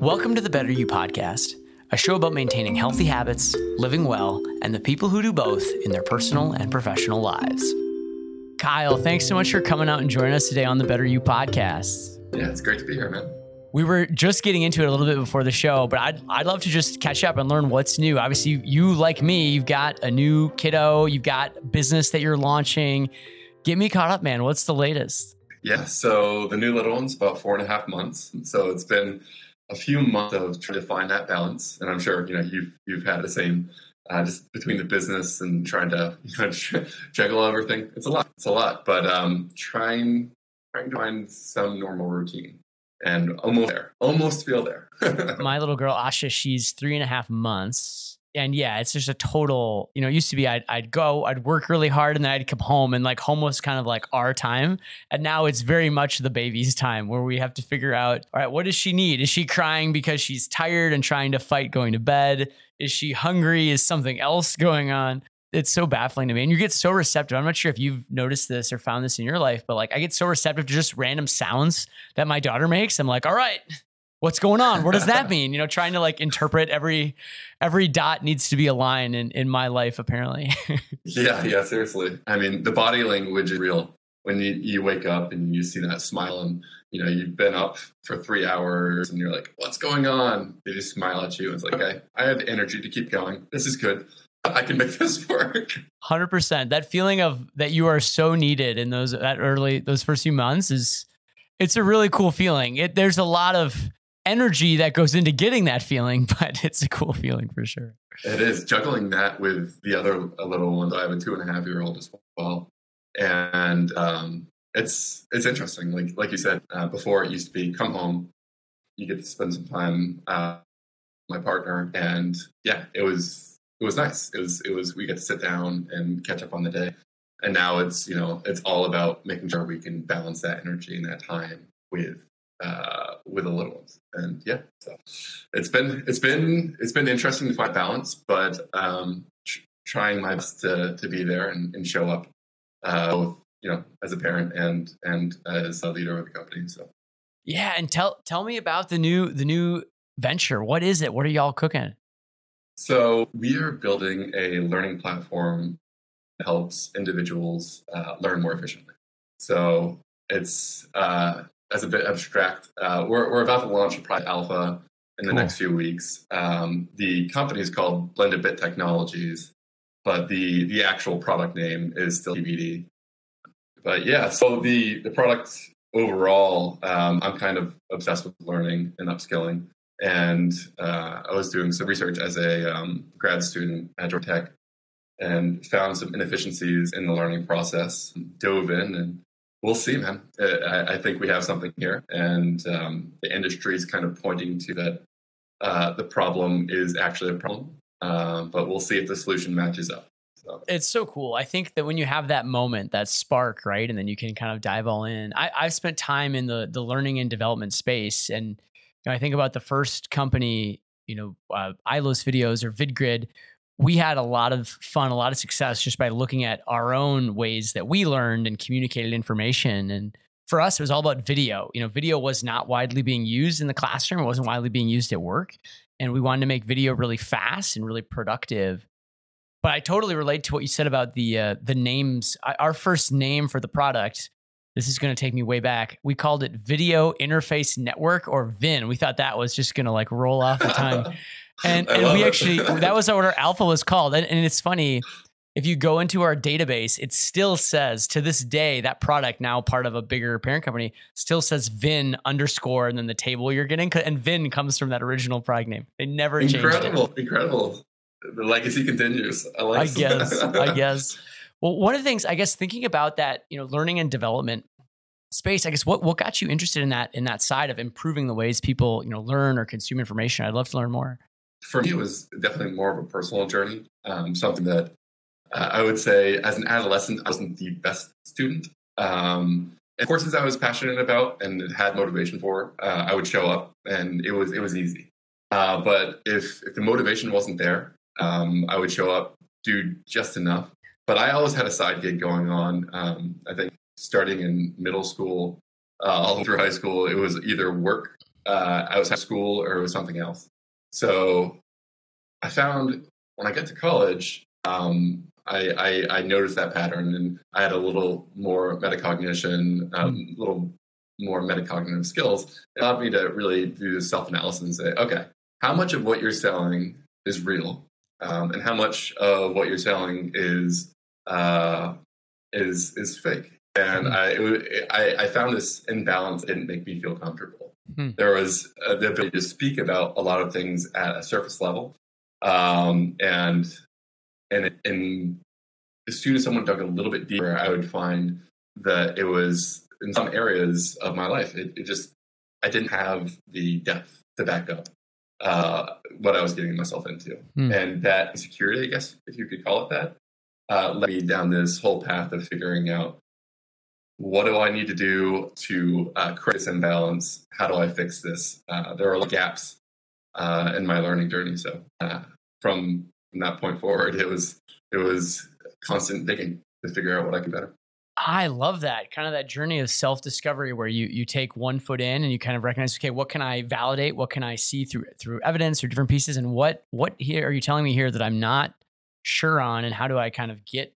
Welcome to the Better You Podcast, a show about maintaining healthy habits, living well, and the people who do both in their personal and professional lives. Kyle, thanks so much for coming out and joining us today on the Better You Podcast. Yeah, it's great to be here, man. We were just getting into it a little bit before the show, but I'd love to just catch up and learn what's new. Obviously, you, like me, you've got a new kiddo, you've got business that you're launching. Get me caught up, man. What's the latest? Yeah, so the new little one's about 4.5 months. So it's been a few months of trying to find that balance. And I'm sure, you know, you've had the same, just between the business and trying to, you know, juggle everything. It's a lot, but trying to find some normal routine. And almost feel there. My little girl, Asha, she's 3.5 months. And yeah, it's just a total, you know, it used to be I'd work really hard and then I'd come home and like home was kind of like our time. And now it's very much the baby's time where we have to figure out, all right, what does she need? Is she crying because she's tired and trying to fight going to bed? Is she hungry? Is something else going on? It's so baffling to me. And you get so receptive. I'm not sure if you've noticed this or found this in your life, but like I get so receptive to just random sounds that my daughter makes. I'm like, all right, what's going on? What does that mean? You know, trying to like interpret every dot needs to be a line in my life, apparently. Yeah, seriously. I mean, the body language is real. When you wake up and you see that smile and, you know, you've been up for 3 hours and you're like, what's going on? They just smile at you. And it's like, okay, I have the energy to keep going. This is good. I can make this work. 100%. That feeling of that you are so needed in those first few months it's a really cool feeling. There's a lot of energy that goes into getting that feeling, but it's a cool feeling for sure. It is. Juggling that with the other little ones. I have a 2.5-year-old as well. And it's interesting. Like you said, before it used to be come home, you get to spend some time with my partner. And yeah, it was nice. It was, we got to sit down and catch up on the day. And now it's, you know, it's all about making sure we can balance that energy and that time with the little ones. And yeah, so it's been interesting to find balance, but trying my best to be there and show up, both, you know, as a parent and as a leader of the company. So yeah. And tell me about the new venture. What is it? What are y'all cooking? So we are building a learning platform that helps individuals learn more efficiently. So it's as a bit abstract. We're about to launch a private alpha in the next few weeks. The company is called Blended Bit Technologies, but the actual product name is still TBD. But yeah, so the product overall, I'm kind of obsessed with learning and upskilling. And I was doing some research as a grad student at Georgia Tech and found some inefficiencies in the learning process, dove in, and we'll see, man. I think we have something here. And the industry is kind of pointing to that the problem is actually a problem, but we'll see if the solution matches up. So. It's so cool. I think that when you have that moment, that spark, right? And then you can kind of dive all in. I've spent time in the learning and development space, and you know, I think about the first company, you know, iLoss Videos or VidGrid. We had a lot of fun, a lot of success just by looking at our own ways that we learned and communicated information. And for us, it was all about video. You know, video was not widely being used in the classroom. It wasn't widely being used at work. And we wanted to make video really fast and really productive. But I totally relate to what you said about the names. Our first name for the product, this is going to take me way back. We called it Video Interface Network, or VIN. We thought that was just going to like roll off the tongue. And we actually, that was what our alpha was called. And it's funny, if you go into our database, it still says to this day, that product, now part of a bigger parent company, still says VIN _, and then the table you're getting. And VIN comes from that original product name. They never changed it. Incredible. The legacy continues. I guess. Well, one of the things, I guess, thinking about that, you know, learning and development space, I guess, what got you interested in that side of improving the ways people, you know, learn or consume information? I'd love to learn more. For me, it was definitely more of a personal journey. Something that I would say as an adolescent, I wasn't the best student. And courses I was passionate about and had motivation for, I would show up and it was easy. But if the motivation wasn't there, I would show up, do just enough. But I always had a side gig going on. I think starting in middle school, all through high school, it was either work outside school, or it was something else. So I found when I got to college, I noticed that pattern, and I had a little more metacognition, a little more metacognitive skills. It allowed me to really do self-analysis and say, okay, how much of what you're selling is real? And how much of what you're selling is fake? And I found this imbalance didn't make me feel comfortable. There was the ability to speak about a lot of things at a surface level. And as soon as someone dug a little bit deeper, I would find that it was in some areas of my life, I didn't have the depth to back up what I was getting myself into. And that insecurity, I guess, if you could call it that, led me down this whole path of figuring out, what do I need to do to create this imbalance? How do I fix this? There are gaps in my learning journey. So from that point forward, it was constant digging to figure out what I could better. I love that kind of that journey of self-discovery where you take one foot in and you kind of recognize, okay, what can I validate? What can I see through evidence or different pieces? And what here are you telling me here that I'm not sure on? And how do I kind of get,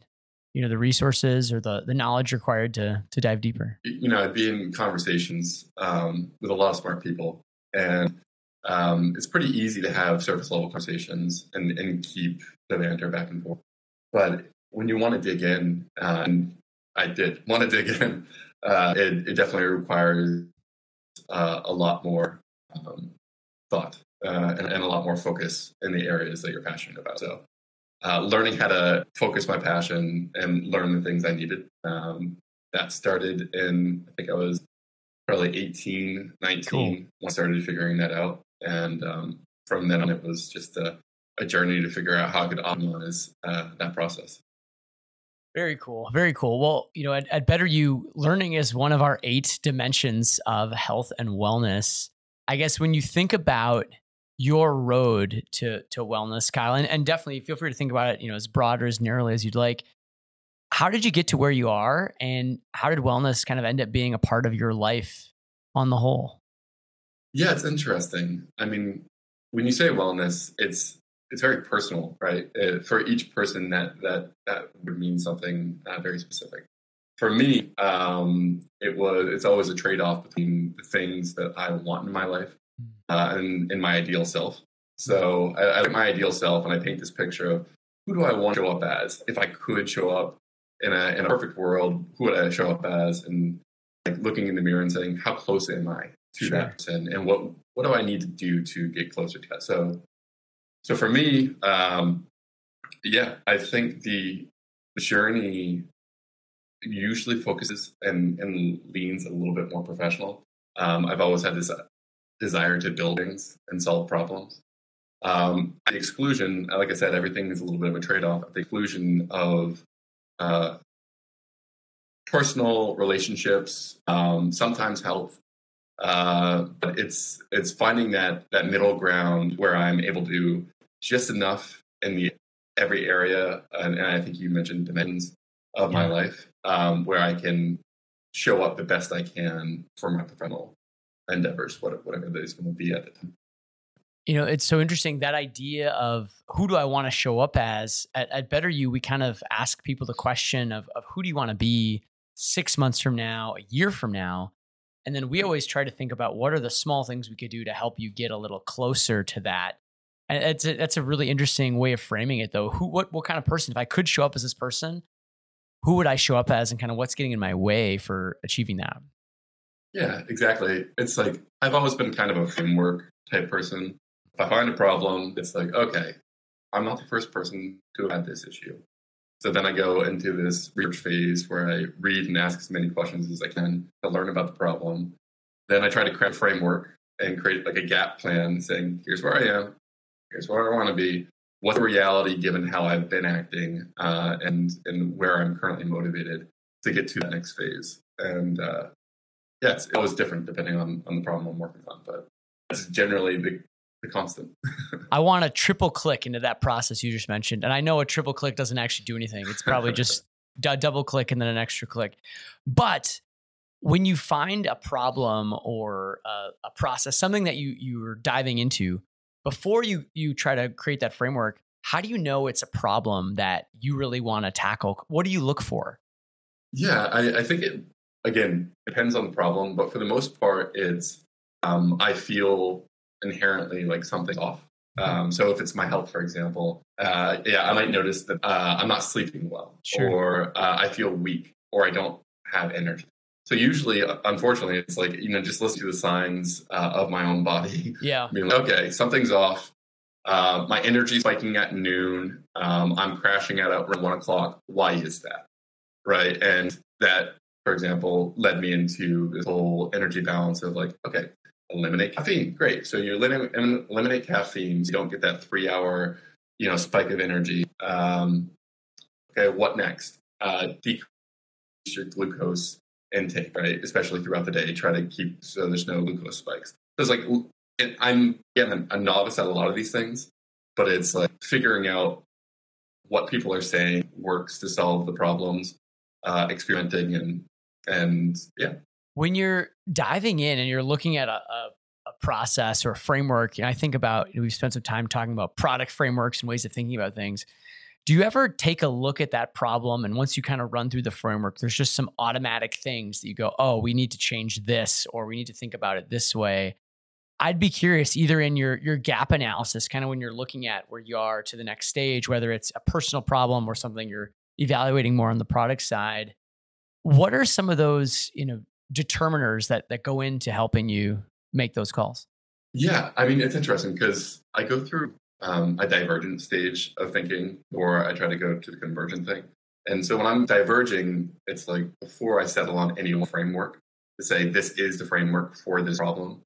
the resources or the knowledge required to dive deeper? I'd be in conversations with a lot of smart people, and it's pretty easy to have surface level conversations and keep the banter back and forth. But when you want to dig in, and I did want to dig in, it definitely requires a lot more thought and a lot more focus in the areas that you're passionate about. So learning how to focus my passion and learn the things I needed, that started in, I think I was probably 18, 19, cool. I started figuring that out. And from then on, it was just a journey to figure out how I could optimize that process. Very cool. Very cool. Well, at Better You, learning is one of our 8 dimensions of health and wellness. I guess when you think about your road to wellness, Kyle, and definitely feel free to think about it, as broad or as narrowly as you'd like. How did you get to where you are, and how did wellness kind of end up being a part of your life on the whole? Yeah, it's interesting. I mean, when you say wellness, it's very personal, right? For each person, that would mean something very specific. For me, it's always a trade-off between the things that I want in my life and in my ideal self. So I look at my ideal self and I paint this picture of who do I want to show up as? If I could show up in a perfect world, who would I show up as? And like looking in the mirror and saying, how close am I to that person? And what do I need to do to get closer to that? So for me, I think the journey usually focuses and leans a little bit more professional. I've always had this desire to build things and solve problems. The exclusion, like I said, everything is a little bit of a trade-off. The exclusion of personal relationships, sometimes health, but it's finding that middle ground where I'm able to do just enough in every area, and I think you mentioned dimensions of my life, where I can show up the best I can for my professional endeavors, whatever those will be at the time. It's so interesting, that idea of who do I want to show up as. At Better You, we kind of ask people the question of who do you want to be 6 months from now, a year from now? And then we always try to think about what are the small things we could do to help you get a little closer to that. And that's a really interesting way of framing it, though. What kind of person, if I could show up as this person, who would I show up as, and kind of what's getting in my way for achieving that? Yeah, exactly. It's like, I've always been kind of a framework type person. If I find a problem, it's like, okay, I'm not the first person to have had this issue. So then I go into this research phase where I read and ask as many questions as I can to learn about the problem. Then I try to create a framework and create like a gap plan saying, here's where I am, here's where I want to be, what's the reality given how I've been acting, and where I'm currently motivated to get to that next phase. And it's always different depending on the problem I'm working on, but that's generally the constant. I want to triple click into that process you just mentioned. And I know a triple click doesn't actually do anything. It's probably just double click and then an extra click. But when you find a problem or a process, something that you're diving into, before you try to create that framework, how do you know it's a problem that you really want to tackle? What do you look for? Yeah, I think it, again, depends on the problem, but for the most part, it's I feel inherently like something off. So if it's my health, for example, I might notice that I'm not sleeping well, sure, or I feel weak, or I don't have energy. So usually, unfortunately, it's like, just listen to the signs of my own body. Yeah. Being like, okay, something's off. My energy's spiking at noon. I'm crashing out around 1 o'clock. Why is that? Right. And that, for example, led me into this whole energy balance of like, okay, eliminate caffeine. Great. So you eliminate caffeine. So you don't get that 3 hour, spike of energy. Okay. What next? Decrease your glucose intake, right? Especially throughout the day, try to keep so there's no glucose spikes. So it's like, and I'm again a novice at a lot of these things, but it's like figuring out what people are saying works to solve the problems, experimenting and yeah. When you're diving in and you're looking at a process or a framework, and I think about we've spent some time talking about product frameworks and ways of thinking about things. Do you ever take a look at that problem? And once you kind of run through the framework, there's just some automatic things that you go, oh, we need to change this, or we need to think about it this way. I'd be curious either in your gap analysis, kind of when you're looking at where you are to the next stage, whether it's a personal problem or something you're evaluating more on the product side, what are some of those, determiners that go into helping you make those calls? Yeah. It's interesting because I go through a divergent stage of thinking, or I try to go to the convergent thing. And so when I'm diverging, it's like before I settle on any one framework to say, this is the framework for this problem.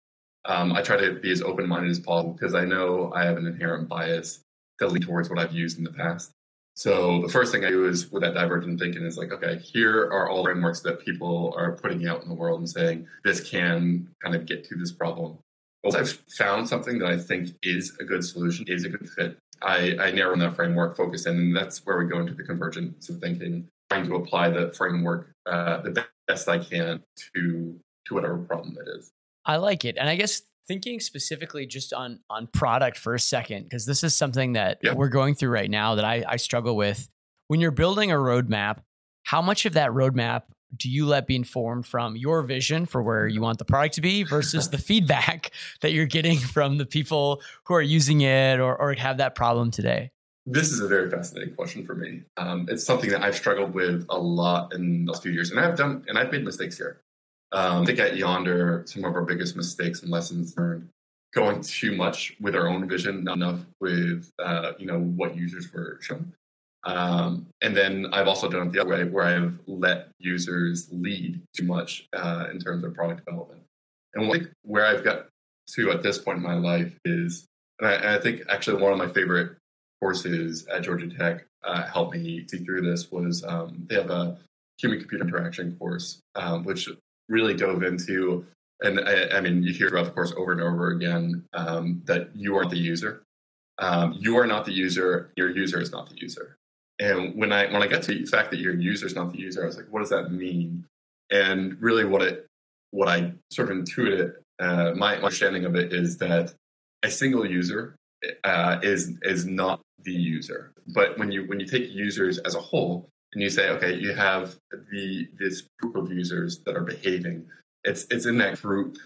I try to be as open-minded as possible because I know I have an inherent bias to lean towards what I've used in the past. So the first thing I do is with that divergent thinking is like, okay, here are all the frameworks that people are putting out in the world and saying, this can kind of get to this problem. Once I've found something that I think is a good solution, is a good fit, I narrow in that framework, focus in, and that's where we go into the convergence of thinking, trying to apply the framework the best I can to whatever problem it is. I like it. And I guess thinking specifically just on product for a second, because this is something that we're going through right now that I struggle with. When you're building a roadmap, how much of that roadmap do you let be informed from your vision for where you want the product to be versus the feedback that you're getting from the people who are using it or have that problem today? This is a very fascinating question for me. It's something that I've struggled with a lot in the last few years, and I've made mistakes here. I think at Yonder, some of our biggest mistakes and lessons learned, going too much with our own vision, not enough with what users were shown. And then I've also done it the other way, where I've let users lead too much in terms of product development. And where I've got to at this point in my life is, and I think actually one of my favorite courses at Georgia Tech helped me see through this was they have a human-computer interaction course, which really dove into, and I mean, you hear about the course over and over again, that you aren't the user. You are not the user. Your user is not the user. And when I got to the fact that your user is not the user, I was like, what does that mean? And really what I sort of intuited, my understanding of it is that a single user is not the user. But when you take users as a whole and you say, okay, you have this group of users that are behaving, it's in that group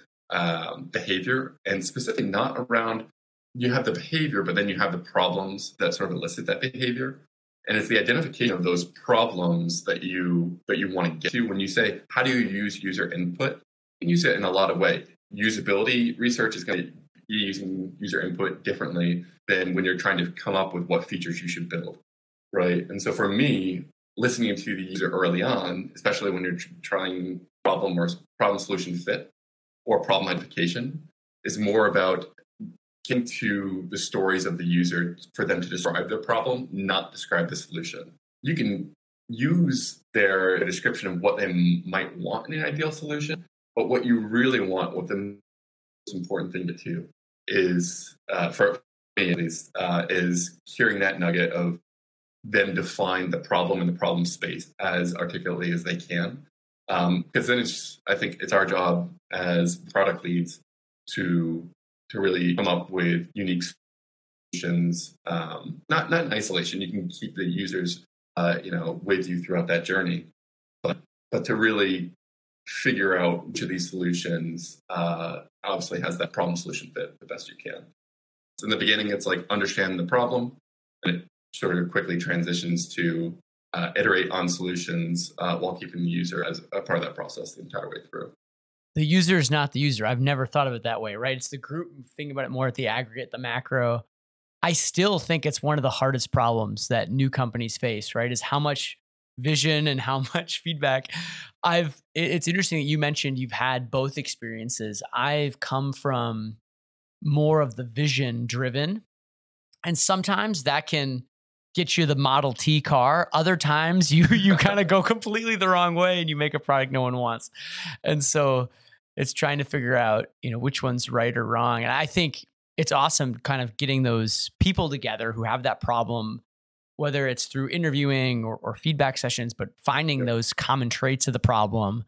behavior, and specifically not around, you have the behavior, but then you have the problems that sort of elicit that behavior. And it's the identification of those problems that you want to get to. When you say, how do you use user input? You can use it in a lot of ways. Usability research is going to be using user input differently than when you're trying to come up with what features you should build, right? And so for me, listening to the user early on, especially when you're trying problem or problem solution fit or problem identification, is more about getting to the stories of the user for them to describe their problem, not describe the solution. You can use their description of what they might want in an ideal solution, but what you really want, what the most important thing to do is, for me at least, is hearing that nugget of them define the problem and the problem space as articulately as they can. Because then I think it's our job as product leads to really come up with unique solutions, not in isolation. You can keep the users, with you throughout that journey, but to really figure out which of these solutions obviously has that problem solution fit the best you can. So in the beginning, it's like understand the problem, and it sort of quickly transitions to iterate on solutions while keeping the user as a part of that process the entire way through. The user is not the user. I've never thought of it that way, right? It's the group. Think about it more at the aggregate, the macro. I still think it's one of the hardest problems that new companies face, right? Is how much vision and how much feedback. It's interesting that you mentioned you've had both experiences. I've come from more of the vision driven, and sometimes that can get you the Model T car. Other times you kind of go completely the wrong way and you make a product no one wants. And so it's trying to figure out, which one's right or wrong. And I think it's awesome kind of getting those people together who have that problem, whether it's through interviewing or feedback sessions, but finding those common traits of the problem.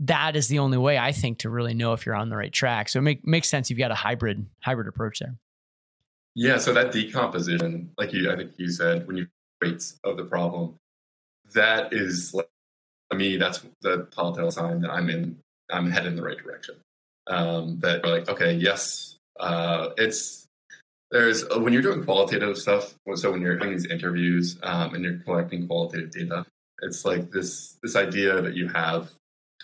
That is the only way, I think, to really know if you're on the right track. So it makes sense. You've got a hybrid approach there. Yeah. So that decomposition, like I think you said, when you traits of the problem, that is, to me, that's the telltale sign that I'm headed in the right direction. That we're like, okay, yes, when you're doing qualitative stuff, so when you're doing these interviews and you're collecting qualitative data, it's like this idea that you have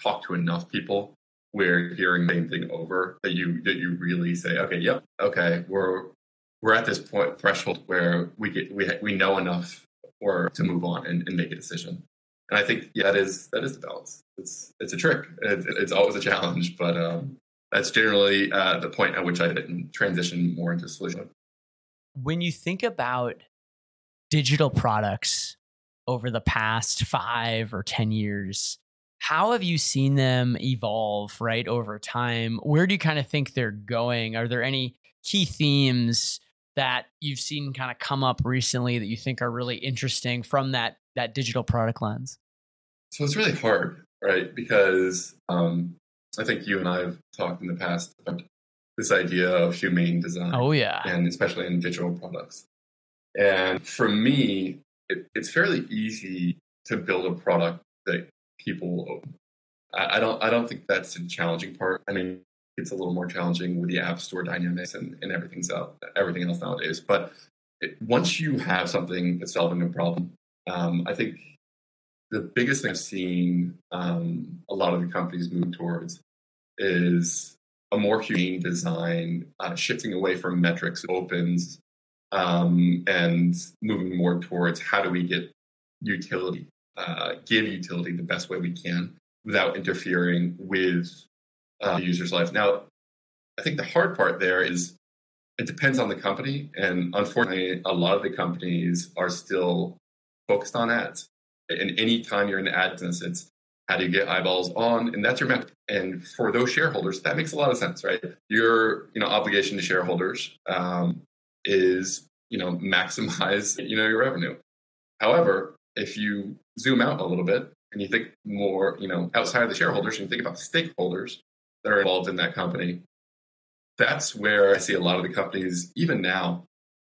talked to enough people where hearing the same thing over that you really say, okay, yep, okay, we're at this point threshold where we know enough or to move on and make a decision. And I think that is the balance. It's a trick. It's always a challenge, but that's generally the point at which I didn't transition more into solution. When you think about digital products over the past 5 or 10 years, how have you seen them evolve, right, over time? Where do you kind of think they're going? Are there any key themes that you've seen kind of come up recently that you think are really interesting from that digital product lens? So it's really hard, right? Because I think you and I have talked in the past about this idea of humane design. Oh, yeah. And especially in digital products. And for me, it's fairly easy to build a product that people own. I don't think that's the challenging part. I mean, it's a little more challenging with the app store dynamics and everything else nowadays. But once you have something that's solving a problem, I think the biggest thing I've seen a lot of the companies move towards is a more humane design, shifting away from metrics, opens, and moving more towards how do we get utility, give utility the best way we can without interfering with the user's life. Now, I think the hard part there is it depends on the company. And unfortunately, a lot of the companies are still focused on ads. And any time you're in the ad business, it's how do you get eyeballs on? And that's your metric. And for those shareholders, that makes a lot of sense, right? Your obligation to shareholders is maximize your revenue. However, if you zoom out a little bit and you think more outside of the shareholders and you think about the stakeholders that are involved in that company, that's where I see a lot of the companies, even now,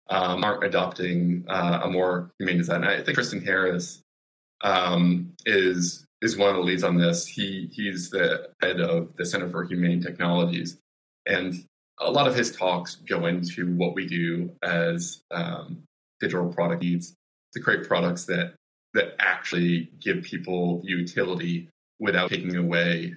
aren't adopting a more humane design. I think Kristen Harris is one of the leads on this. He's the head of the Center for Humane Technologies. And a lot of his talks go into what we do as digital product leads to create products that actually give people utility without taking away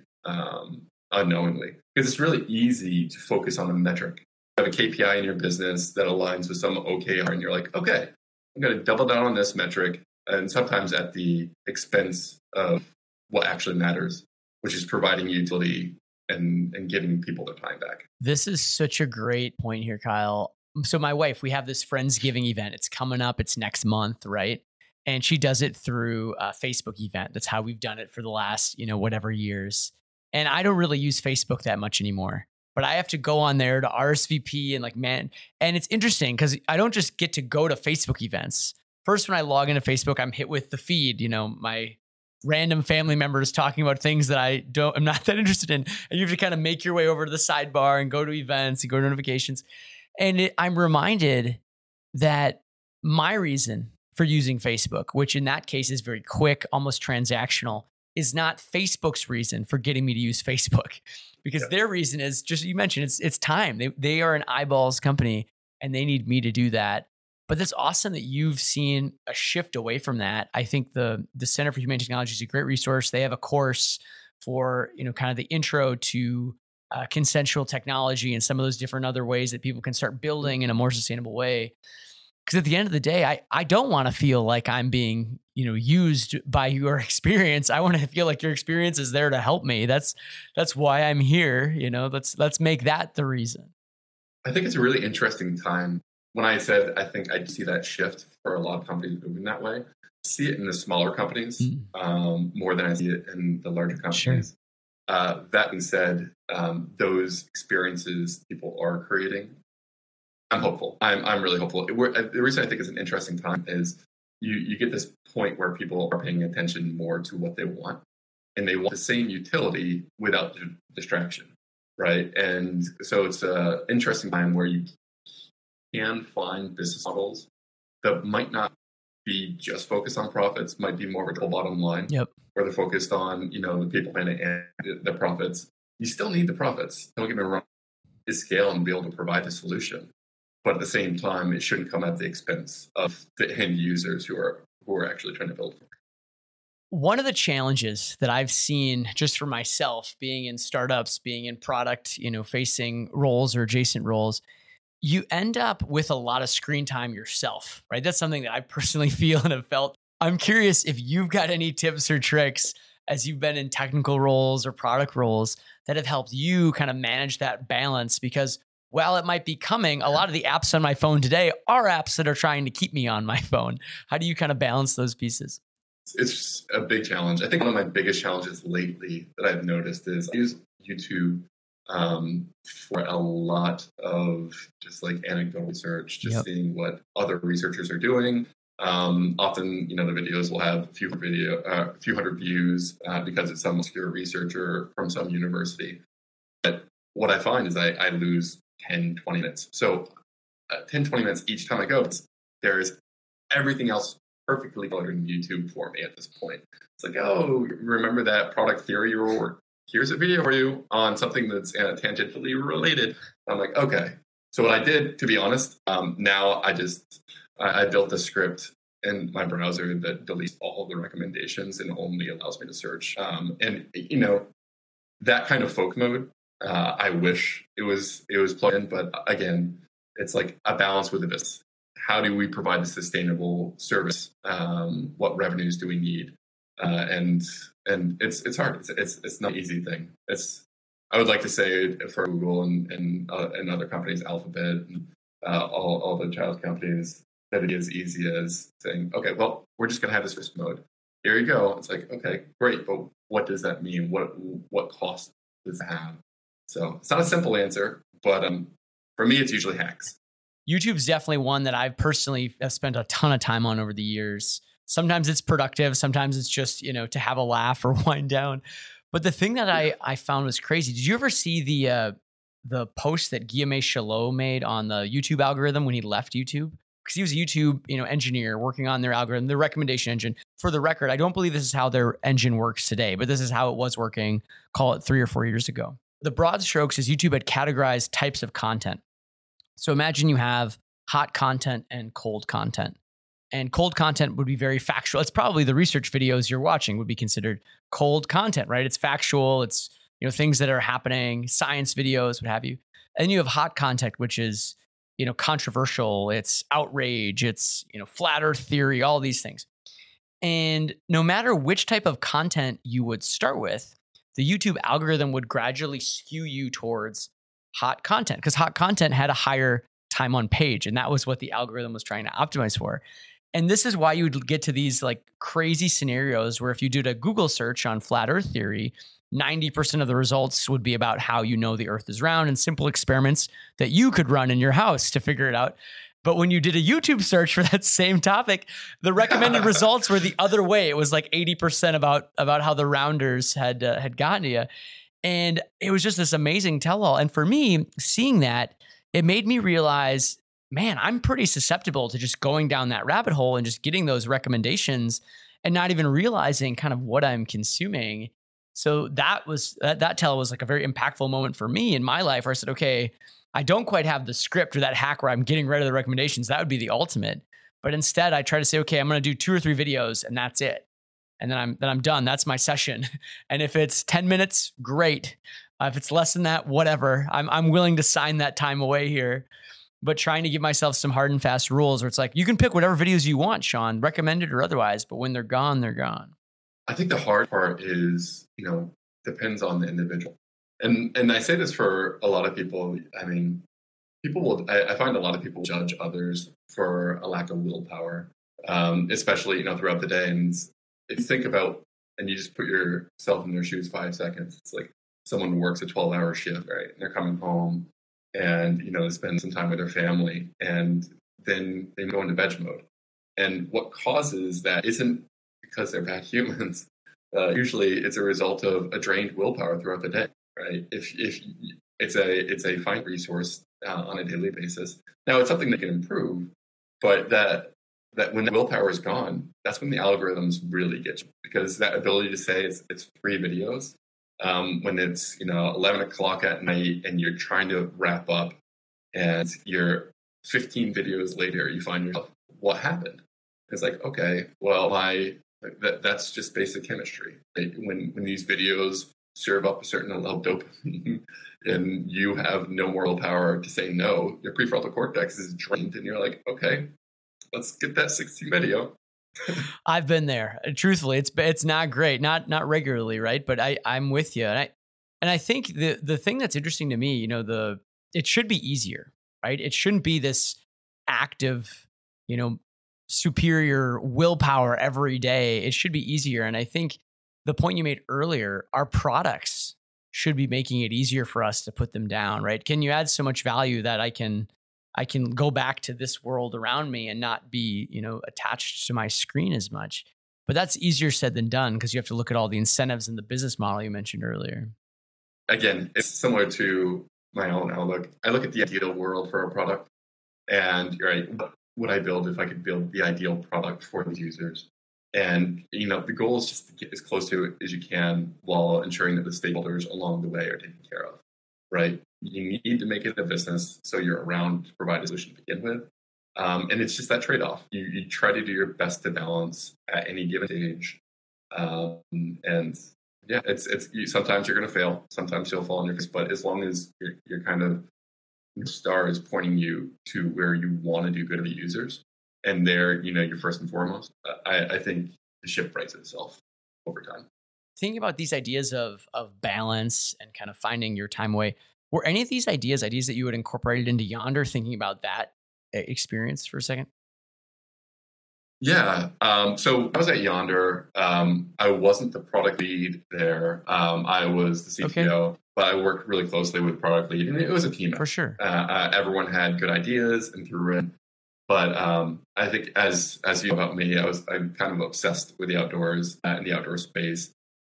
unknowingly. Because it's really easy to focus on a metric. You have a KPI in your business that aligns with some OKR, and you're like, okay, I'm going to double down on this metric, and sometimes at the expense of what actually matters, which is providing utility and giving people their time back. This is such a great point here, Kyle. So my wife, we have this Friendsgiving event. It's coming up. It's next month, right? And she does it through a Facebook event. That's how we've done it for the last, whatever years. And I don't really use Facebook that much anymore, but I have to go on there to RSVP and and it's interesting because I don't just get to go to Facebook events. First, when I log into Facebook, I'm hit with the feed, my random family members talking about things that I'm not that interested in. And you have to kind of make your way over to the sidebar and go to events and go to notifications. And I'm reminded that my reason for using Facebook, which in that case is very quick, almost transactional, is not Facebook's reason for getting me to use Facebook, because their reason is just, you mentioned, it's time. They are an eyeballs company and they need me to do that. But that's awesome that you've seen a shift away from that. I think the Center for Humane Technologies is a great resource. They have a course for, you know, kind of the intro to consensual technology and some of those different other ways that people can start building in a more sustainable way. Because at the end of the day, I don't want to feel like I'm being, you know, used by your experience. I want to feel like your experience is there to help me. That's why I'm here. You know, let's make that the reason. I think it's a really interesting time. When I said I think I'd see that shift for a lot of companies moving that way, I see it in the smaller companies more than I see it in the larger companies. Sure. That being said, those experiences people are creating, I'm hopeful. I'm really hopeful. The reason I think it's an interesting time is you get this point where people are paying attention more to what they want, and they want the same utility without distraction, right? And so it's an interesting time where you can find business models that might not be just focused on profits, might be more of a bottom line, where they're focused on, you know, the people, planet, and the profits. You still need the profits. Don't get me wrong. It's scale and be able to provide the solution. But at the same time, it shouldn't come at the expense of the end users who are actually trying to build. One of the challenges that I've seen just for myself, being in startups, being in product, you know, facing roles or adjacent roles, you end up with a lot of screen time yourself, right? That's something that I personally feel and have felt. I'm curious if you've got any tips or tricks as you've been in technical roles or product roles that have helped you kind of manage that balance, because while it might be coming, a lot of the apps on my phone today are apps that are trying to keep me on my phone. How do you kind of balance those pieces? It's a big challenge. I think one of my biggest challenges lately that I've noticed is I use YouTube for a lot of just like anecdotal research, just seeing what other researchers are doing. Often, you know, the videos will have a few hundred views because it's some obscure researcher from some university. But what I find is I lose 10, 20 minutes. So 10, 20 minutes each time I go, there's everything else perfectly colored in YouTube for me at this point. It's like, oh, remember that product theory rule? Here's a video for you on something that's tangentially related. I'm like, okay. So what I did, to be honest, now I built a script in my browser that deletes all the recommendations and only allows me to search. And you know, that kind of folk mode, I wish it was plugged in, but again, it's like a balance with the business. How do we provide a sustainable service? What revenues do we need? And it's hard. It's not an easy thing. I would like to say for Google and other companies, Alphabet, and all the child companies, that it is easy as saying, okay, well, we're just going to have this risk mode. Here you go. It's like, okay, great. But what does that mean? What cost does it have? So it's not a simple answer, but for me, it's usually hacks. YouTube's definitely one that I've personally spent a ton of time on over the years. Sometimes it's productive. Sometimes it's just, you know, to have a laugh or wind down. But the thing that I found was crazy. Did you ever see the post that Guillaume Chalot made on the YouTube algorithm when he left YouTube? Because he was a YouTube, you know, engineer working on their algorithm, their recommendation engine. For the record, I don't believe this is how their engine works today, but this is how it was working, call it 3 or 4 years ago. The broad strokes is YouTube had categorized types of content. So imagine you have hot content and cold content. And cold content would be very factual. It's probably the research videos you're watching would be considered cold content, right? It's factual. It's, you know, things that are happening, science videos, what have you. And you have hot content, which is, you know, controversial. It's outrage. It's, you know, flat earth theory, all these things. And no matter which type of content you would start with, the YouTube algorithm would gradually skew you towards hot content because hot content had a higher time on page. And that was what the algorithm was trying to optimize for. And this is why you would get to these like crazy scenarios where if you did a Google search on flat earth theory, 90% of the results would be about how you know the earth is round and simple experiments that you could run in your house to figure it out. But when you did a YouTube search for that same topic, the recommended results were the other way. It was like 80% about how the rounders had gotten to you. And it was just this amazing tell-all. And for me, seeing that, it made me realize, man, I'm pretty susceptible to just going down that rabbit hole and just getting those recommendations and not even realizing kind of what I'm consuming. So that tell was like a very impactful moment for me in my life where I said, okay, I don't quite have the script or that hack where I'm getting rid of the recommendations. That would be the ultimate. But instead I try to say, okay, I'm going to do 2 or 3 videos and that's it. And then I'm done. That's my session. And if it's 10 minutes, great. If it's less than that, whatever. I'm willing to sign that time away here. But trying to give myself some hard and fast rules where it's like, you can pick whatever videos you want, Sean, recommended or otherwise, but when they're gone, they're gone. I think the hard part is, depends on the individual. And I say this for a lot of people. I mean, I find a lot of people judge others for a lack of willpower, especially, throughout the day. And if you think about, and you just put yourself in their shoes 5 seconds, it's like someone works a 12-hour shift, right? And they're coming home and, they spend some time with their family and then they go into veg mode. And what causes that isn't because they're bad humans. Usually it's a result of a drained willpower throughout the day. Right. If it's a fine resource on a daily basis. Now it's something that can improve, but that when the willpower is gone, that's when the algorithms really get you, because that ability to say it's 3 videos when it's 11:00 at night and you're trying to wrap up, and you're 15 videos later, you find yourself, what happened? It's like, okay, well, that's just basic chemistry. Right? When these videos serve up a certain amount of dopamine and you have no moral power to say no, your prefrontal cortex is drained and you're like, okay, let's get that 60 video. I've been there. Truthfully, it's not great. Not regularly. Right. But I'm with you. And I think the thing that's interesting to me, it should be easier, right? It shouldn't be this active, superior willpower every day. It should be easier. And I think the point you made earlier, our products should be making it easier for us to put them down, right? Can you add so much value that I can go back to this world around me and not be, attached to my screen as much? But that's easier said than done because you have to look at all the incentives and the business model you mentioned earlier. Again, it's similar to my own outlook. I look at the ideal world for a product and, right, what would I build if I could build the ideal product for the users? And, the goal is just to get as close to it as you can while ensuring that the stakeholders along the way are taken care of, right? You need to make it a business so you're around to provide a solution to begin with. And it's just that trade-off. You try to do your best to balance at any given stage. Sometimes you're going to fail. Sometimes you'll fall on your face. But as long as you're kind of star is pointing you to where you want to do good for the users, and they're, you're first and foremost, I think the ship rights itself over time. Thinking about these ideas of balance and kind of finding your time away, were any of these ideas that you had incorporated into Yonder, thinking about that experience for a second? Yeah. So I was at Yonder. I wasn't the product lead there. I was the CTO, but I worked really closely with product lead, and it was a team. For sure. Everyone had good ideas and threw in. But I think, as you know about me, I'm kind of obsessed with the outdoors and the outdoor space,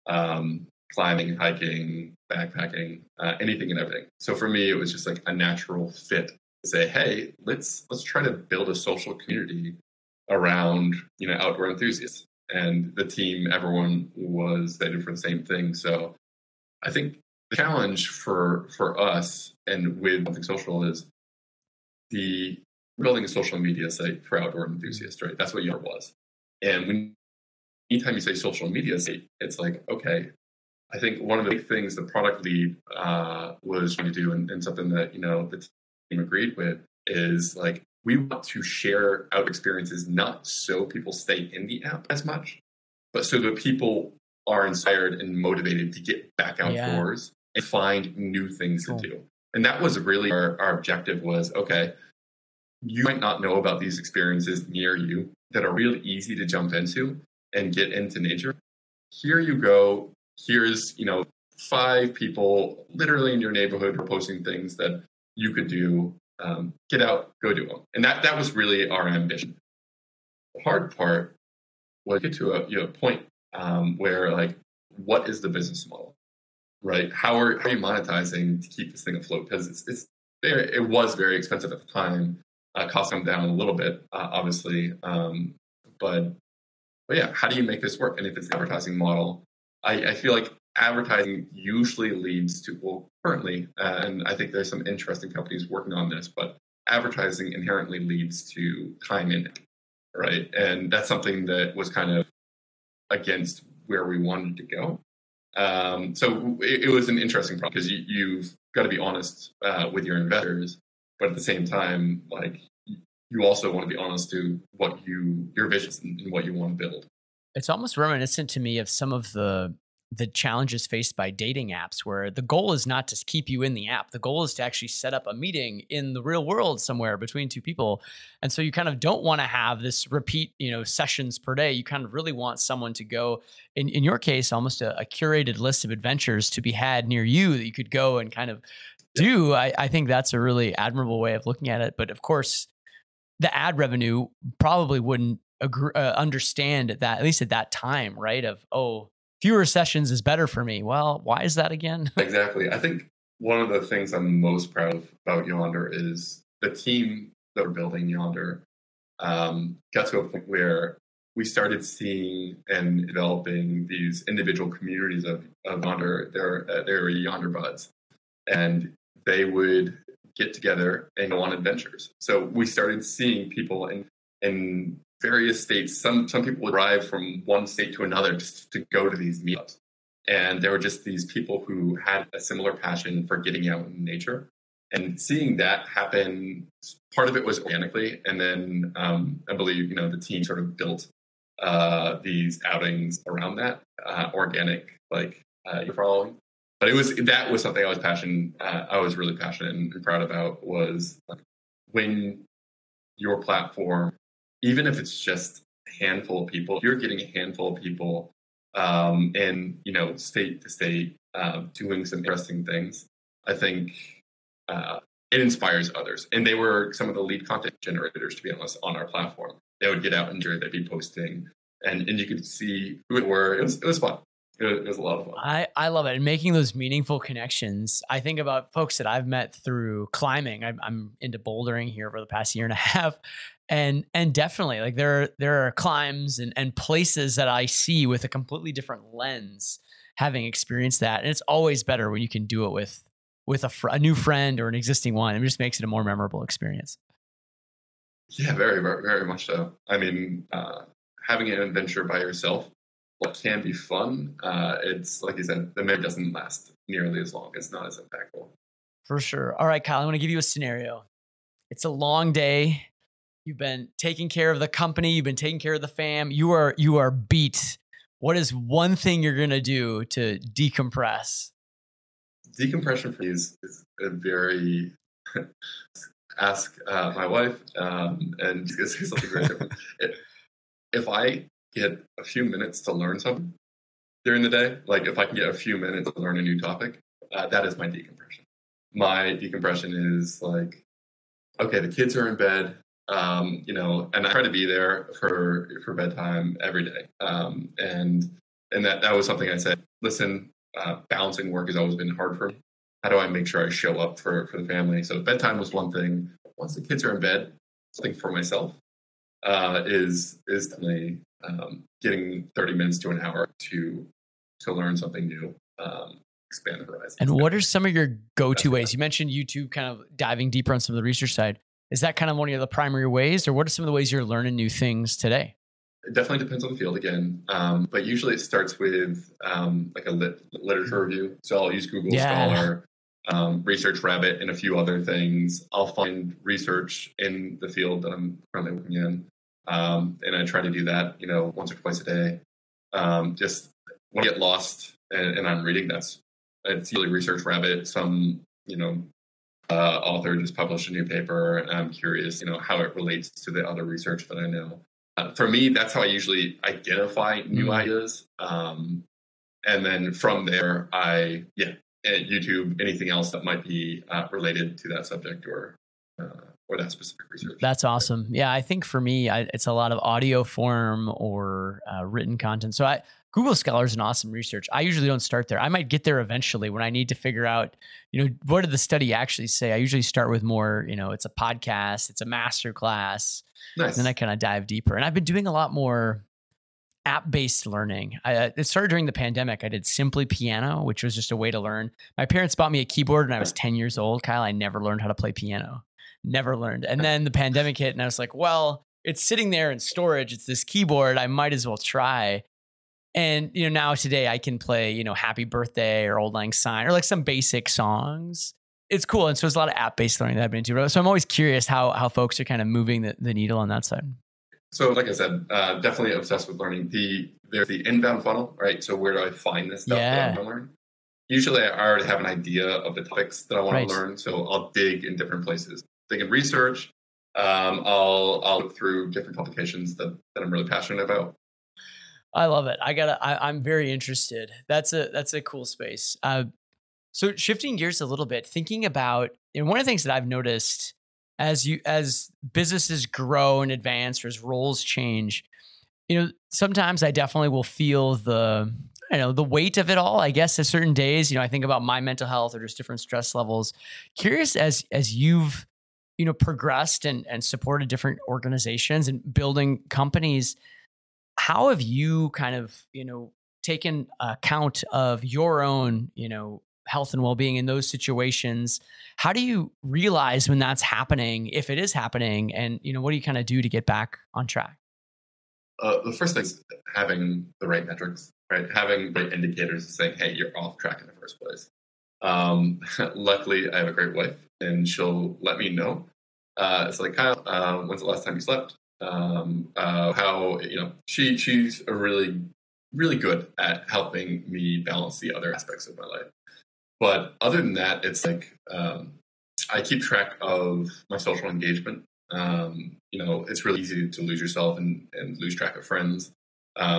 climbing, hiking, backpacking, anything and everything. So for me, it was just like a natural fit to say, hey, let's try to build a social community around outdoor enthusiasts. And the team, everyone was they did for the same thing. So I think the challenge for us and with something social is the building a social media site for outdoor enthusiasts, right? That's what Yonder was. And anytime you say social media site, it's like, okay, I think one of the big things the product lead was trying to do, and something that, the team agreed with, is like, we want to share out experiences, not so people stay in the app as much, but so that people are inspired and motivated to get back outdoors and find new things to do. And that was really our objective was, okay, you might not know about these experiences near you that are really easy to jump into and get into nature. Here you go. Here's, 5 people literally in your neighborhood are posting things that you could do get out, go do them. And that was really our ambition. The hard part was get to a point where, like, what is the business model, right? How are you monetizing to keep this thing afloat? Because it was very expensive at the time. Costs come down a little bit, obviously. But yeah, how do you make this work? And if it's the advertising model, I feel like advertising usually leads to, well, currently, and I think there's some interesting companies working on this, but advertising inherently leads to time in, right? And that's something that was kind of against where we wanted to go. So it was an interesting problem because you've got to be honest with your investors, but at the same time, like, you also want to be honest to what your visions and what you want to build. It's almost reminiscent to me of some of the challenges faced by dating apps, where the goal is not to keep you in the app. The goal is to actually set up a meeting in the real world somewhere between two people. And so you kind of don't want to have this repeat, sessions per day. You kind of really want someone to go, in your case, almost a curated list of adventures to be had near you that you could go and kind of do. I think that's a really admirable way of looking at it. But of course, the ad revenue probably wouldn't understand that, at least at that time, right? Of, oh, fewer sessions is better for me. Well, why is that again? Exactly. I think one of the things I'm most proud of about Yonder is the team that we're building Yonder got to a point where we started seeing and developing these individual communities of Yonder. There were Yonder buds, and they would get together and go on adventures. So we started seeing people in various states. Some people would drive from one state to another just to go to these meetups. And there were just these people who had a similar passion for getting out in nature. And seeing that happen, part of it was organically. And then I believe, the team sort of built these outings around that organic, you're following. But that was something I was really passionate and proud about, was when your platform, even if it's just a handful of people, you're getting a handful of people and, state to state doing some interesting things. I think it inspires others. And they were some of the lead content generators, to be honest, on our platform. They would get out and they'd be posting and you could see who it were. It was fun. It was a lot of fun. I love it. And making those meaningful connections. I think about folks that I've met through climbing. I'm into bouldering here over the past year and a half. And definitely, like, there are climbs and places that I see with a completely different lens, having experienced that. And it's always better when you can do it with a new friend or an existing one. It just makes it a more memorable experience. Yeah, very, very much so. I mean, having an adventure by yourself, what can be fun, it's like you said, the memory doesn't last nearly as long. It's not as impactful. For sure. All right, Kyle, I want to give you a scenario. It's a long day. You've been taking care of the company. You've been taking care of the fam. You are beat. What is one thing you're going to do to decompress? Decompression for me is a very... ask my wife, and it's something very different. If I get a few minutes to learn something during the day, like if I can get a few minutes to learn a new topic, that is my decompression. My decompression is like, okay, the kids are in bed, and I try to be there for bedtime every day. And that was something I said, listen, balancing work has always been hard for me. How do I make sure I show up for the family? So bedtime was one thing. Once the kids are in bed, something for myself is definitely getting 30 minutes to an hour to learn something new, expand the horizons. And what are some of your go-to ways? You mentioned YouTube, kind of diving deeper on some of the research side. Is that kind of one of the primary ways, or what are some of the ways you're learning new things today? It definitely depends on the field again. But usually it starts with like a literature review. So I'll use Google Scholar, Research Rabbit, and a few other things. I'll find research in the field that I'm currently working in. And I try to do that, once or twice a day. Just when I get lost and I'm reading, it's usually Research Rabbit. Some, author just published a new paper, and I'm curious, how it relates to the other research that I know. For me, that's how I usually identify new ideas. And then from there, YouTube, anything else that might be related to that subject or for that specific research. That's awesome. Yeah, I think for me, it's a lot of audio form or written content. So Google Scholar is an awesome research. I usually don't start there. I might get there eventually when I need to figure out, what did the study actually say? I usually start with more, it's a podcast, it's a masterclass. Nice. And then I kind of dive deeper. And I've been doing a lot more app-based learning. It started during the pandemic. I did Simply Piano, which was just a way to learn. My parents bought me a keyboard when I was 10 years old. Kyle, I never learned how to play piano. Never learned. And then the pandemic hit and I was like, well, it's sitting there in storage. It's this keyboard. I might as well try. And, now today I can play, Happy Birthday or Auld Lang Syne or like some basic songs. It's cool. And so there's a lot of app-based learning that I've been into. So I'm always curious how folks are kind of moving the needle on that side. So like I said, definitely obsessed with learning. There's the inbound funnel, right? So where do I find this stuff that I'm going to learn? Usually I already have an idea of the topics that I want to learn. So I'll dig in different places. Dig in research. I'll look through different publications that I'm really passionate about. I love it. I'm very interested. That's a cool space. So shifting gears a little bit, thinking about, and one of the things that I've noticed as businesses grow and advance, or as roles change, sometimes I definitely will feel the weight of it all, I guess, at certain days. I think about my mental health or just different stress levels. Curious as you've, progressed and supported different organizations and building companies, how have you kind of, taken account of your own, health and well-being in those situations? How do you realize when that's happening, if it is happening, and, what do you kind of do to get back on track? The first thing is having the right metrics, right? Having the right indicators saying, hey, you're off track in the first place. Luckily, I have a great wife and she'll let me know. It's like, Kyle, when's the last time you slept? She's a really, really good at helping me balance the other aspects of my life. But other than that, it's like, I keep track of my social engagement. It's really easy to lose yourself and lose track of friends.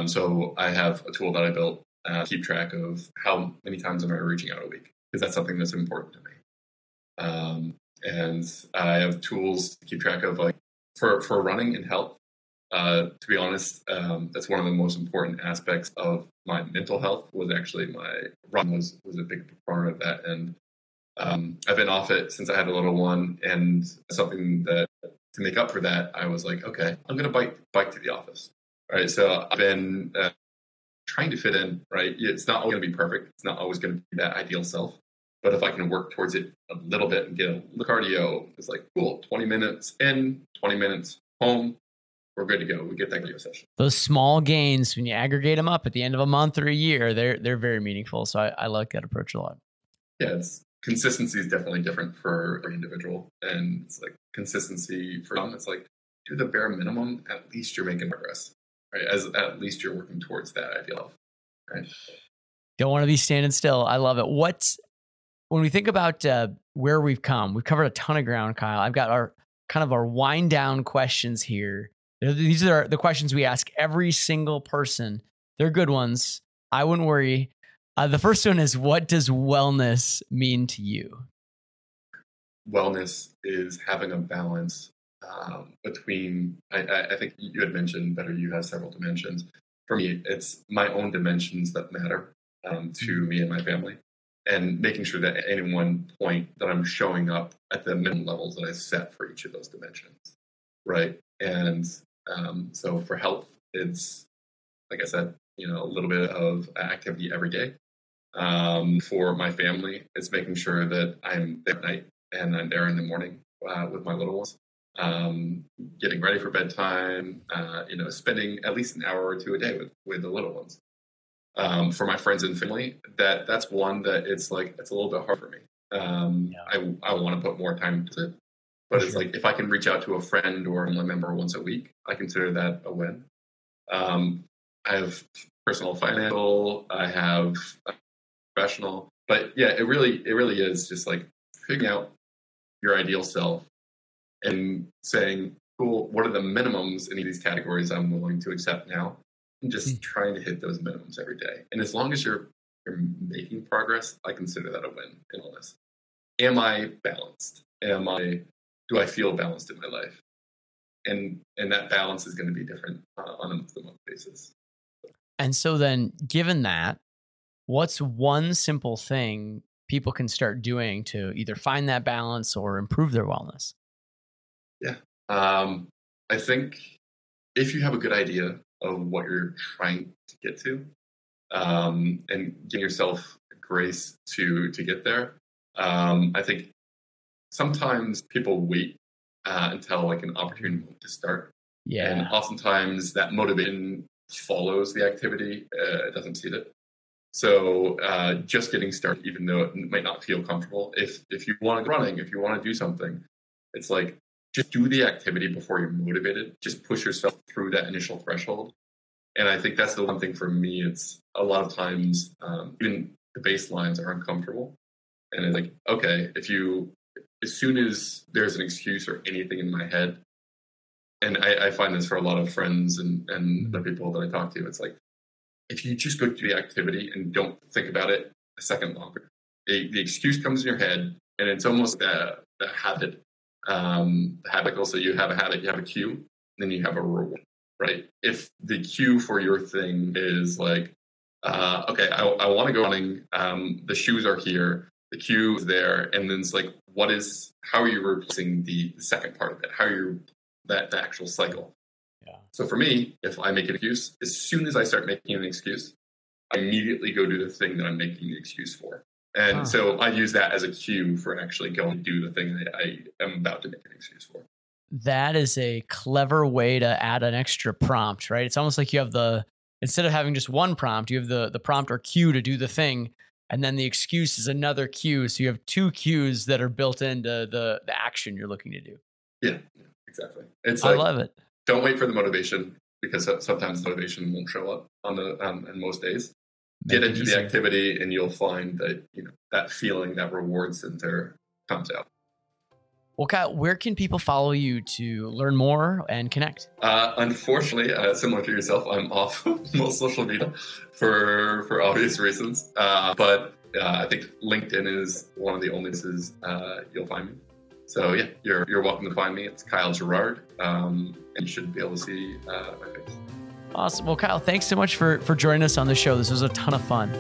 So I have a tool that I built, keep track of how many times am I reaching out a week? Because that's something that's important to me. And I have tools to keep track of, like, for running and health, to be honest, that's one of the most important aspects of my mental health. Was actually my run was a big part of that. And I've been off it since I had a little one, and something that to make up for that, I was like, okay, I'm going to bike to the office. All right. So I've been trying to fit in, right? It's not always going to be perfect. It's not always going to be that ideal self. But if I can work towards it a little bit and get a little cardio, it's like, cool, 20 minutes in, 20 minutes home, we're good to go. We get that cardio session. Those small gains, when you aggregate them up at the end of a month or a year, they're very meaningful. So I like that approach a lot. Yeah, consistency is definitely different for every individual. And it's like consistency for them, it's like, do the bare minimum, at least you're making progress, right? At least you're working towards that ideal, right? Don't want to be standing still. I love it. When we think about where we've come, we've covered a ton of ground, Kyle. I've got our wind down questions here. These are the questions we ask every single person. They're good ones. I wouldn't worry. The first one is, what does wellness mean to you? Wellness is having a balance between, I think you had mentioned Better You has several dimensions. For me, it's my own dimensions that matter to me and my family. And making sure that at any one point that I'm showing up at the minimum levels that I set for each of those dimensions, right? And so for health, it's, like I said, a little bit of activity every day. For my family, it's making sure that I'm there at night and I'm there in the morning with my little ones, getting ready for bedtime, spending at least an hour or two a day with the little ones. For my friends and family, that's one that it's like, it's a little bit hard for me. I want to put more time to it, but it's like, if I can reach out to a friend or a member once a week, I consider that a win. I have personal, financial, I have professional, but yeah, it really is just like figuring out your ideal self and saying, cool, what are the minimums in these categories I'm willing to accept now? And just trying to hit those minimums every day. And as long as you're making progress, I consider that a win in all this. Am I balanced? Am I do I feel balanced in my life? And that balance is going to be different on a month-to-month basis. And so then, given that, what's one simple thing people can start doing to either find that balance or improve their wellness? Yeah. I think if you have a good idea of what you're trying to get to, and give yourself grace to get there, I think sometimes people wait until like an opportune moment to start. Yeah. And oftentimes that motivation follows the activity, it doesn't see it. So just getting started, even though it might not feel comfortable, if you want to go running, if you want to do something, it's like, just do the activity before you're motivated. Just push yourself through that initial threshold. And I think that's the one thing for me. It's a lot of times even the baselines are uncomfortable. And it's like, okay, as soon as there's an excuse or anything in my head, and I find this for a lot of friends and the people that I talk to, it's like, if you just go do the activity and don't think about it a second longer, the excuse comes in your head, and it's almost a habit. The habit also, you have a habit, you have a cue, then you have a reward, right? If the cue for your thing is like, okay, I want to go running. The shoes are here, the cue is there. And then it's like, how are you replacing the second part of it? How are you the actual cycle? Yeah. So for me, if I make an excuse, as soon as I start making an excuse, I immediately go do the thing that I'm making the excuse for. And so I use that as a cue for actually going and do the thing that I am about to make an excuse for. That is a clever way to add an extra prompt, right? It's almost like you have instead of having just one prompt, you have the prompt or cue to do the thing. And then the excuse is another cue. So you have two cues that are built into the action you're looking to do. Yeah, exactly. I love it. Don't wait for the motivation, because sometimes motivation won't show up on most days. Get into the activity, and you'll find that that feeling, that reward center comes out. Well, Kyle, where can people follow you to learn more and connect? Unfortunately, similar to yourself, I'm off most social media for obvious reasons. But I think LinkedIn is one of the only places you'll find me. So yeah, you're welcome to find me. It's Kyle Girard, and you should be able to see my face. Awesome. Well, Kyle, thanks so much for joining us on the show. This was a ton of fun.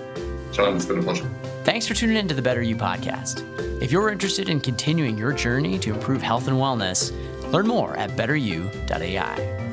Sean, it's been a pleasure. Thanks for tuning in to the Better You Podcast. If you're interested in continuing your journey to improve health and wellness, learn more at betteryou.ai.